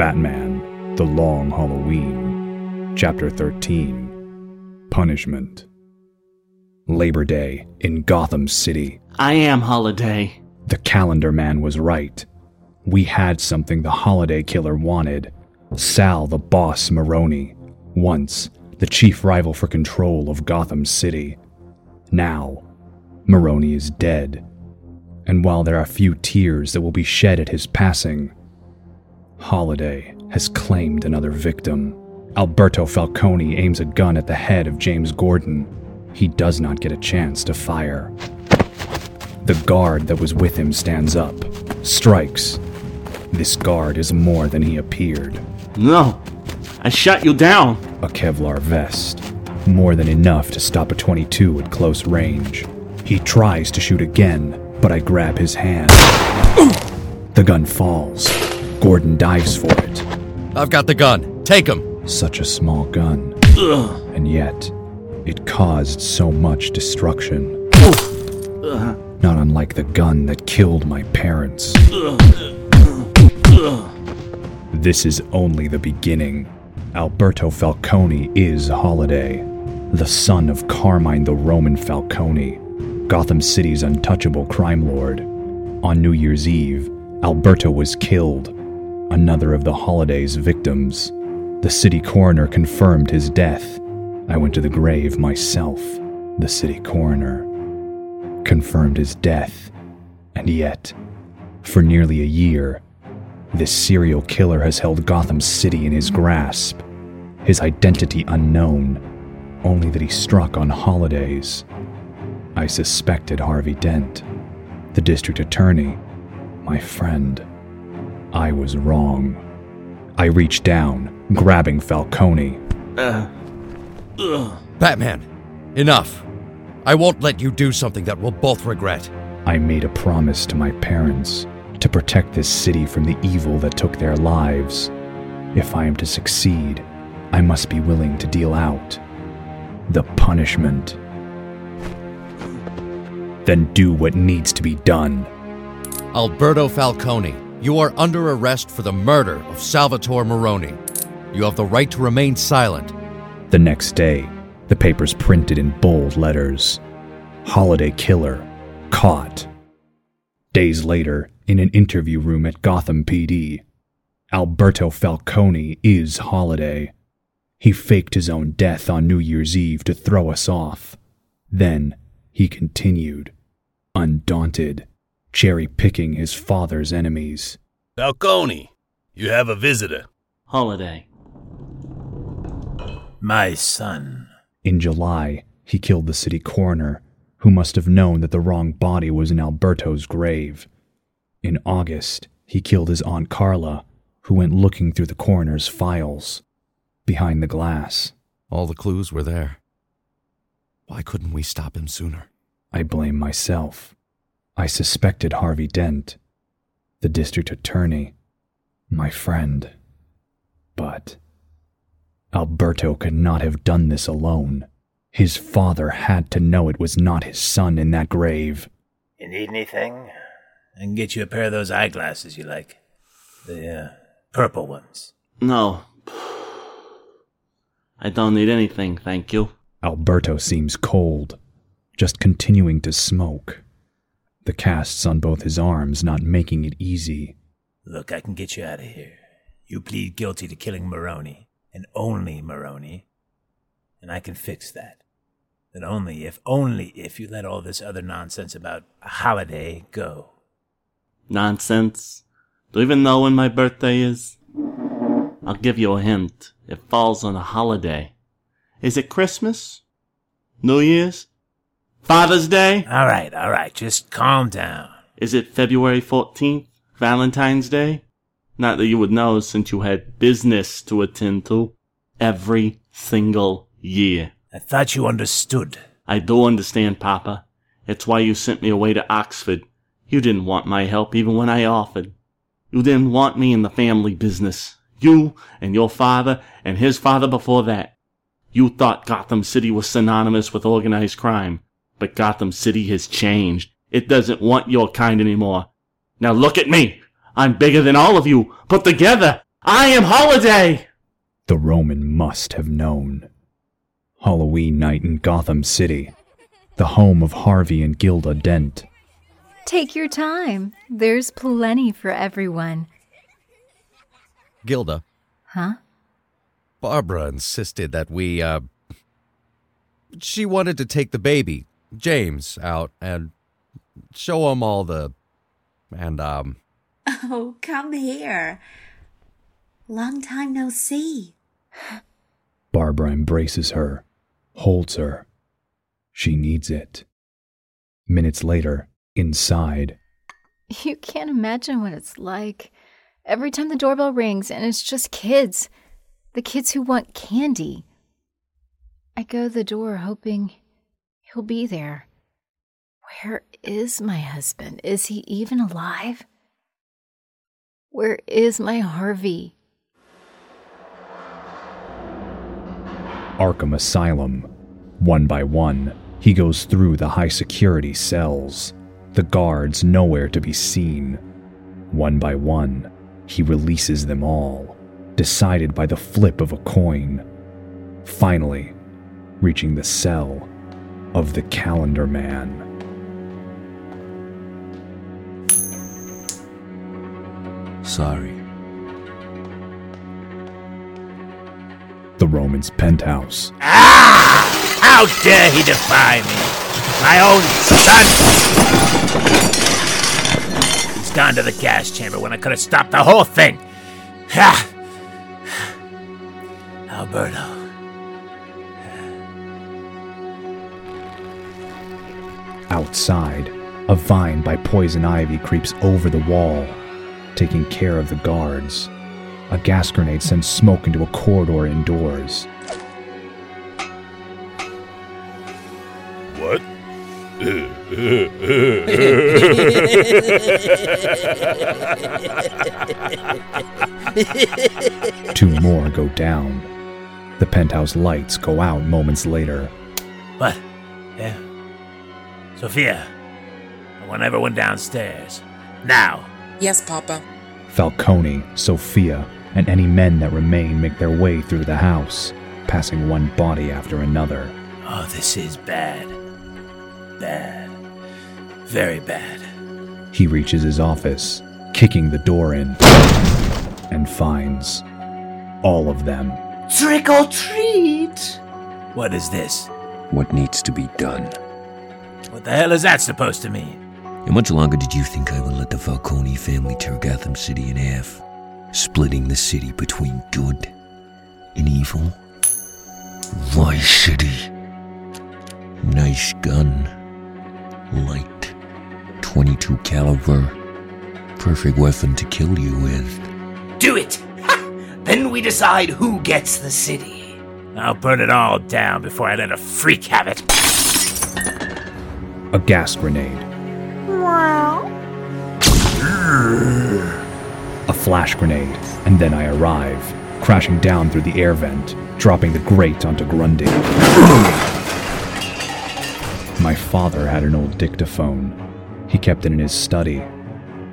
Batman, The Long Halloween, Chapter 13, Punishment. Labor Day in Gotham City. I am Holiday. The Calendar Man was right. We had something the Holiday Killer wanted. Sal the Boss Maroni, once the chief rival for control of Gotham City. Now, Maroni is dead. And while there are few tears that will be shed at his passing, Holiday has claimed another victim. Alberto Falcone aims a gun at the head of James Gordon. He does not get a chance to fire. The guard that was with him stands up, strikes. This guard is more than he appeared. No, I shut you down. A Kevlar vest, more than enough to stop a .22 at close range. He tries to shoot again, but I grab his hand. The gun falls. Gordon dives for it. I've got the gun. Take him. Such a small gun. And yet, it caused so much destruction. Not unlike the gun that killed my parents. This is only the beginning. Alberto Falcone is Holiday, the son of Carmine the Roman Falcone, Gotham City's untouchable crime lord. On New Year's Eve, Alberto was killed, another of the Holiday's victims. The city coroner confirmed his death. I went to the grave myself. The city coroner confirmed his death. And yet, for nearly a year, this serial killer has held Gotham City in his grasp, his identity unknown, only that he struck on holidays. I suspected Harvey Dent, the district attorney, my friend. I was wrong. I reached down, grabbing Falcone. Batman, enough. I won't let you do something that we'll both regret. I made a promise to my parents to protect this city from the evil that took their lives. If I am to succeed, I must be willing to deal out the punishment. Then do what needs to be done. Alberto Falcone, you are under arrest for the murder of Salvatore Maroni. You have the right to remain silent. The next day, the papers printed in bold letters. Holiday Killer, caught. Days later, in an interview room at Gotham PD, Alberto Falcone is Holiday. He faked his own death on New Year's Eve to throw us off. Then, he continued, undaunted, cherry-picking his father's enemies. Falcone, you have a visitor. Holiday. My son. In July, he killed the city coroner, who must have known that the wrong body was in Alberto's grave. In August, he killed his Aunt Carla, who went looking through the coroner's files, behind the glass. All the clues were there. Why couldn't we stop him sooner? I blame myself. I suspected Harvey Dent, the district attorney, my friend. But Alberto could not have done this alone. His father had to know it was not his son in that grave. You need anything? I can get you a pair of those eyeglasses you like. The purple ones. No. I don't need anything, thank you. Alberto seems cold, just continuing to smoke. The casts on both his arms not making it easy. Look, I can get you out of here. You plead guilty to killing Maroni, and only Maroni. And I can fix that. But only if you let all this other nonsense about a holiday go. Nonsense? Do you even know when my birthday is? I'll give you a hint. It falls on a holiday. Is it Christmas? New Year's? Father's Day? All right, just calm down. Is it February 14th? Valentine's Day? Not that you would know since you had business to attend to every single year. I thought you understood. I do understand, Papa. It's why you sent me away to Oxford. You didn't want my help even when I offered. You didn't want me in the family business. You and your father and his father before that. You thought Gotham City was synonymous with organized crime, but Gotham City has changed. It doesn't want your kind anymore. Now look at me! I'm bigger than all of you put together! I am Holiday! The Roman must have known. Halloween night in Gotham City, the home of Harvey and Gilda Dent. Take your time. There's plenty for everyone. Gilda. Huh? Barbara insisted that we, she wanted to take the baby, James, out and show him all the... Oh, come here. Long time no see. Barbara embraces her, holds her. She needs it. Minutes later, inside. You can't imagine what it's like. Every time the doorbell rings and it's just kids. The kids who want candy. I go to the door hoping he'll be there. Where is my husband? Is he even alive? Where is my Harvey? Arkham Asylum. One by one, he goes through the high-security cells. The guards nowhere to be seen. One by one, he releases them all, decided by the flip of a coin. Finally, reaching the cell of the Calendar Man. Sorry. The Roman's penthouse. Ah! How dare he defy me! My own son! He's gone to the gas chamber when I could have stopped the whole thing! Ha! Alberto. Outside, a vine by Poison Ivy creeps over the wall, taking care of the guards. A gas grenade sends smoke into a corridor indoors. What? Two more go down. The penthouse lights go out moments later. What? Yeah. Sophia, I want everyone downstairs. Now. Yes, Papa. Falcone, Sophia, and any men that remain make their way through the house, passing one body after another. Oh, this is bad. Bad. Very bad. He reaches his office, kicking the door in, and finds all of them. Trick or treat! What is this? What needs to be done. What the hell is that supposed to mean? How much longer did you think I would let the Falcone family tear Gotham City in half, splitting the city between good and evil? My city. Nice gun. Light. 22 caliber. Perfect weapon to kill you with. Do it! Ha! Then we decide who gets the city. I'll burn it all down before I let a freak have it. A gas grenade. Wow. A flash grenade, and then I arrive, crashing down through the air vent, dropping the grate onto Grundy. My father had an old dictaphone. He kept it in his study.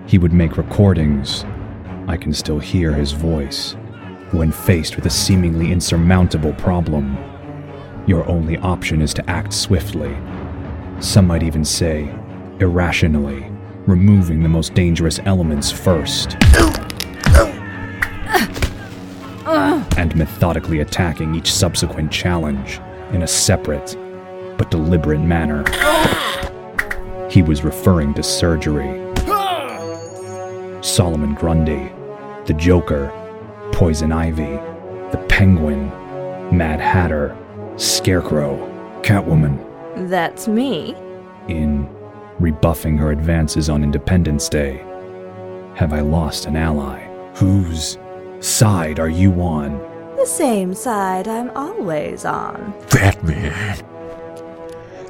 He would make recordings. I can still hear his voice. When faced with a seemingly insurmountable problem, your only option is to act swiftly. Some might even say, irrationally, removing the most dangerous elements first, and methodically attacking each subsequent challenge in a separate but deliberate manner. He was referring to surgery. Solomon Grundy, the Joker, Poison Ivy, the Penguin, Mad Hatter, Scarecrow, Catwoman. That's me. In rebuffing her advances on Independence Day. Have I lost an ally? Whose side are you on? The same side I'm always on. Batman.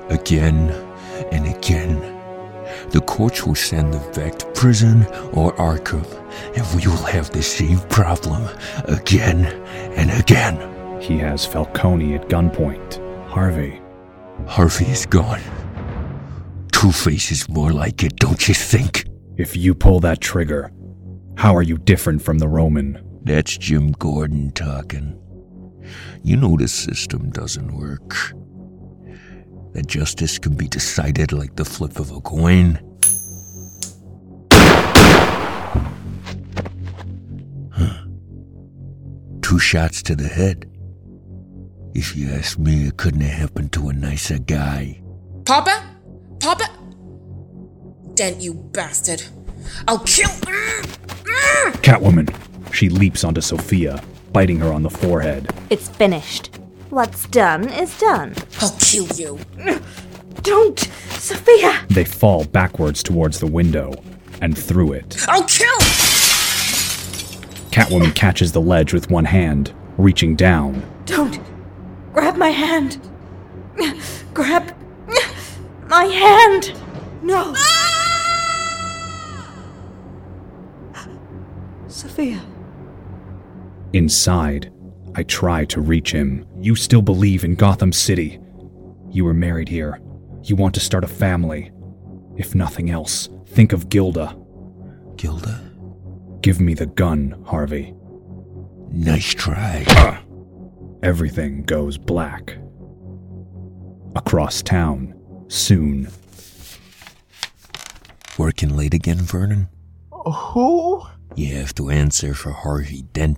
Again and again. The courts will send them back to prison or Arkham, and we will have the same problem again and again. He has Falcone at gunpoint. Harvey. Harvey is gone. Two-Face is more like it, don't you think? If you pull that trigger, how are you different from the Roman? That's Jim Gordon talking. You know the system doesn't work. That justice can be decided like the flip of a coin. Huh. 2 shots to the head. If you ask me, it couldn't have happened to a nicer guy. Papa? Papa? Dent, you bastard. I'll kill... Catwoman. She leaps onto Sophia, biting her on the forehead. It's finished. What's done is done. I'll kill you. Don't, Sophia! They fall backwards towards the window and through it. I'll kill! Catwoman catches the ledge with one hand, reaching down. Don't. Grab my hand. Grab my hand. No. Sophia. Inside, I try to reach him. You still believe in Gotham City. You were married here. You want to start a family. If nothing else, think of Gilda. Gilda? Give me the gun, Harvey. Nice try. Everything goes black. Across town, soon. Working late again, Vernon? Who? You have to answer for Harvey Dent.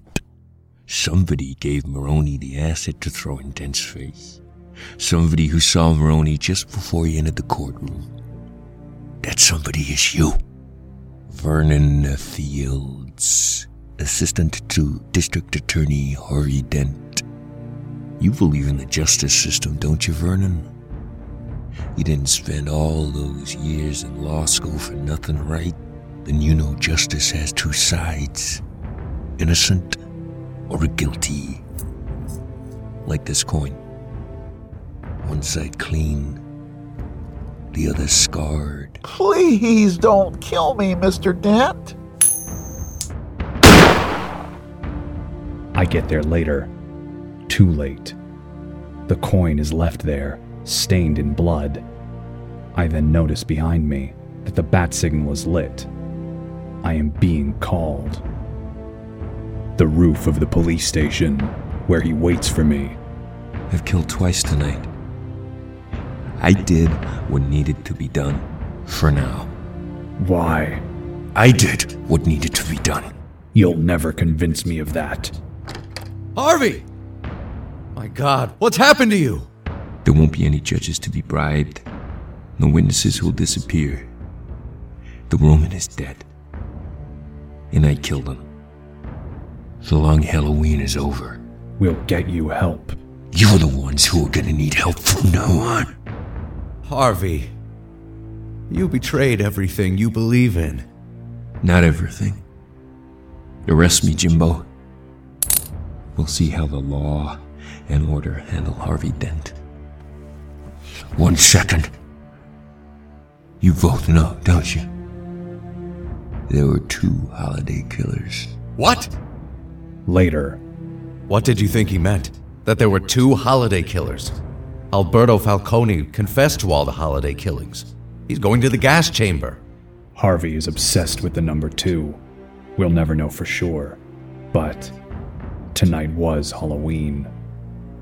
Somebody gave Maroni the acid to throw in Dent's face. Somebody who saw Maroni just before he entered the courtroom. That somebody is you. Vernon Fields, assistant to District Attorney Harvey Dent. You believe in the justice system, don't you, Vernon? You didn't spend all those years in law school for nothing, right? Then you know justice has 2 sides. Innocent or guilty. Like this coin. 1 side clean, the other scarred. Please don't kill me, Mr. Dent. I get there later. Too late. The coin is left there, stained in blood. I then notice behind me that the bat signal is lit. I am being called. The roof of the police station, where he waits for me. I've killed twice tonight. I did what needed to be done. For now. Why? I did what needed to be done. You'll never convince me of that. Harvey! My God, what's happened to you? There won't be any judges to be bribed. No witnesses who'll disappear. The Roman is dead. And I killed him. The Long Halloween is over. We'll get you help. You're the ones who are gonna need help from now on. Harvey, you betrayed everything you believe in. Not everything. Arrest me, Jimbo. We'll see how the law and order handle Harvey Dent. 1 second. You both know, don't you? There were 2 holiday killers. What? Later. What did you think he meant? That there were 2 holiday killers? Alberto Falcone confessed to all the holiday killings. He's going to the gas chamber. Harvey is obsessed with the number 2. We'll never know for sure. But tonight was Halloween.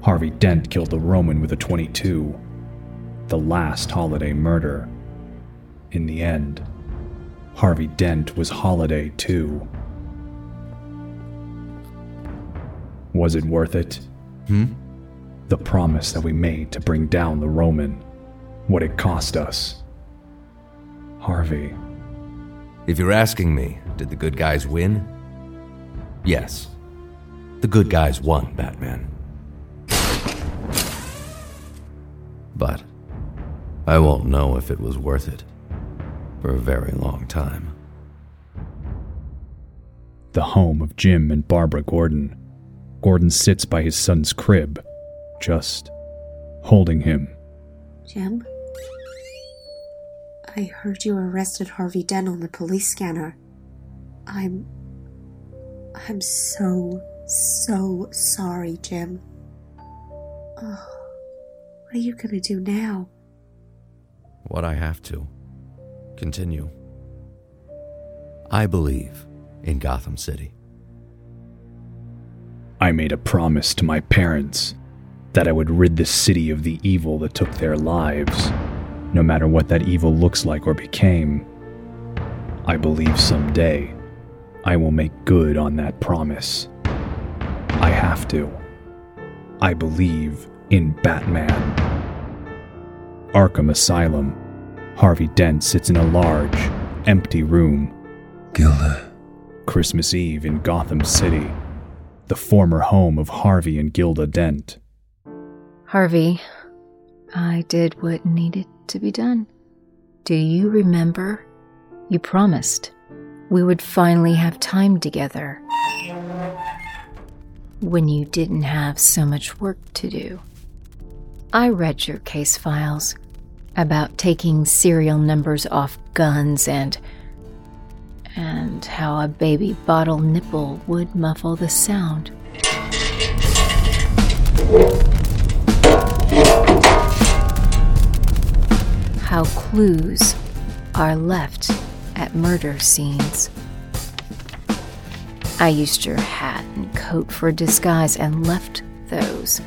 Harvey Dent killed the Roman with a .22. The last holiday murder. In the end, Harvey Dent was Holiday too. Was it worth it? The promise that we made to bring down the Roman. What it cost us. Harvey. If you're asking me, did the good guys win? Yes. The good guys won, Batman. But I won't know if it was worth it for a very long time. The home of Jim and Barbara Gordon. Gordon sits by his son's crib, just holding him. Jim? I heard you arrested Harvey Dent on the police scanner. I'm so sorry, Jim. Oh, what are you gonna do now? What I have to. Continue. I believe in Gotham City. I made a promise to my parents that I would rid this city of the evil that took their lives, no matter what that evil looks like or became. I believe someday I will make good on that promise. I have to. I believe in Batman. Arkham Asylum. Harvey Dent sits in a large, empty room. Gilda. Christmas Eve in Gotham City, the former home of Harvey and Gilda Dent. Harvey, I did what needed to be done. Do you remember? You promised we would finally have time together when you didn't have so much work to do. I read your case files about taking serial numbers off guns and how a baby bottle nipple would muffle the sound. How clues are left at murder scenes. I used your hat and coat for disguise and left those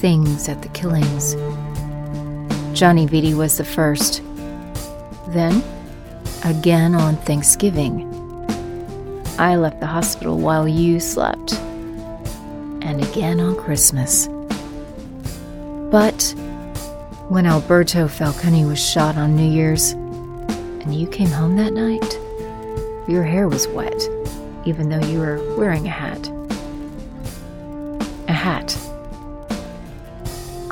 things at the killings. Johnny Vitti was the first. Then, again on Thanksgiving, I left the hospital while you slept. And again on Christmas. But when Alberto Falcone was shot on New Year's, and you came home that night, your hair was wet, even though you were wearing a hat. A hat.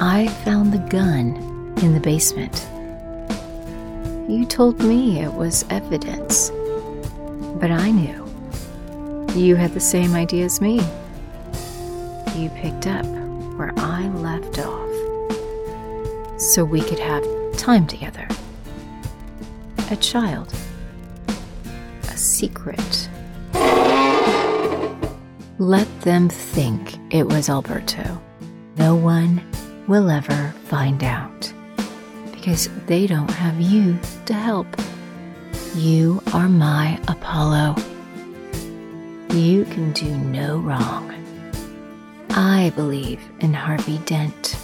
I found the gun in the basement. You told me it was evidence, but I knew. You had the same idea as me. You picked up where I left off, so we could have time together. A child. A secret. Let them think it was Alberto. No one will ever find out, because they don't have you to help. You are my Apollo. You can do no wrong. I believe in Harvey Dent.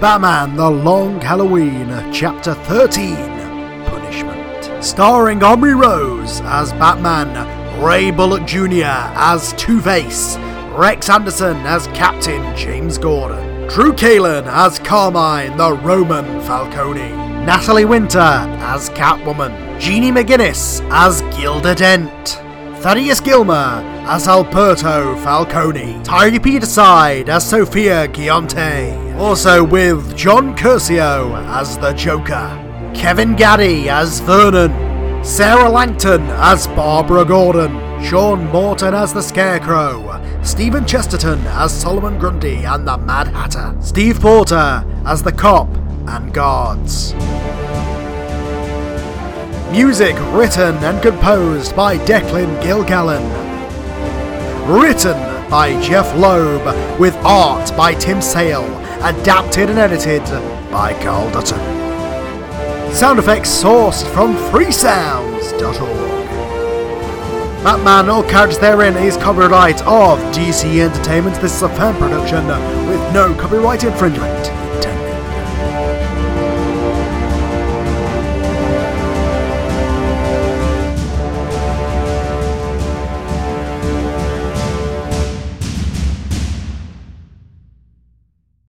Batman, The Long Halloween, Chapter 13, Punishment. Starring Omri Rose as Batman, Ray Bullock Jr. as Two-Face, Rex Anderson as Captain James Gordon, Drew Kalen as Carmine the Roman Falcone, Natalie Winter as Catwoman, Jeannie McGuinness as Gilda Dent, Thaddeus Gilmer as Alberto Falcone, Tyree Peterside as Sophia Gionte, also with John Curcio as the Joker, Kevin Gaddy as Vernon, Sarah Langton as Barbara Gordon, Sean Morton as the Scarecrow, Stephen Chesterton as Solomon Grundy and the Mad Hatter, Steve Porter as the cop and guards. Music written and composed by Declan Gilgallen. Written by Jeff Loeb, with art by Tim Sale. Adapted and edited by Carl Dutton. Sound effects sourced from freesounds.org. Batman, all characters therein, is copyright of DC Entertainment. This is a fan production with no copyright infringement.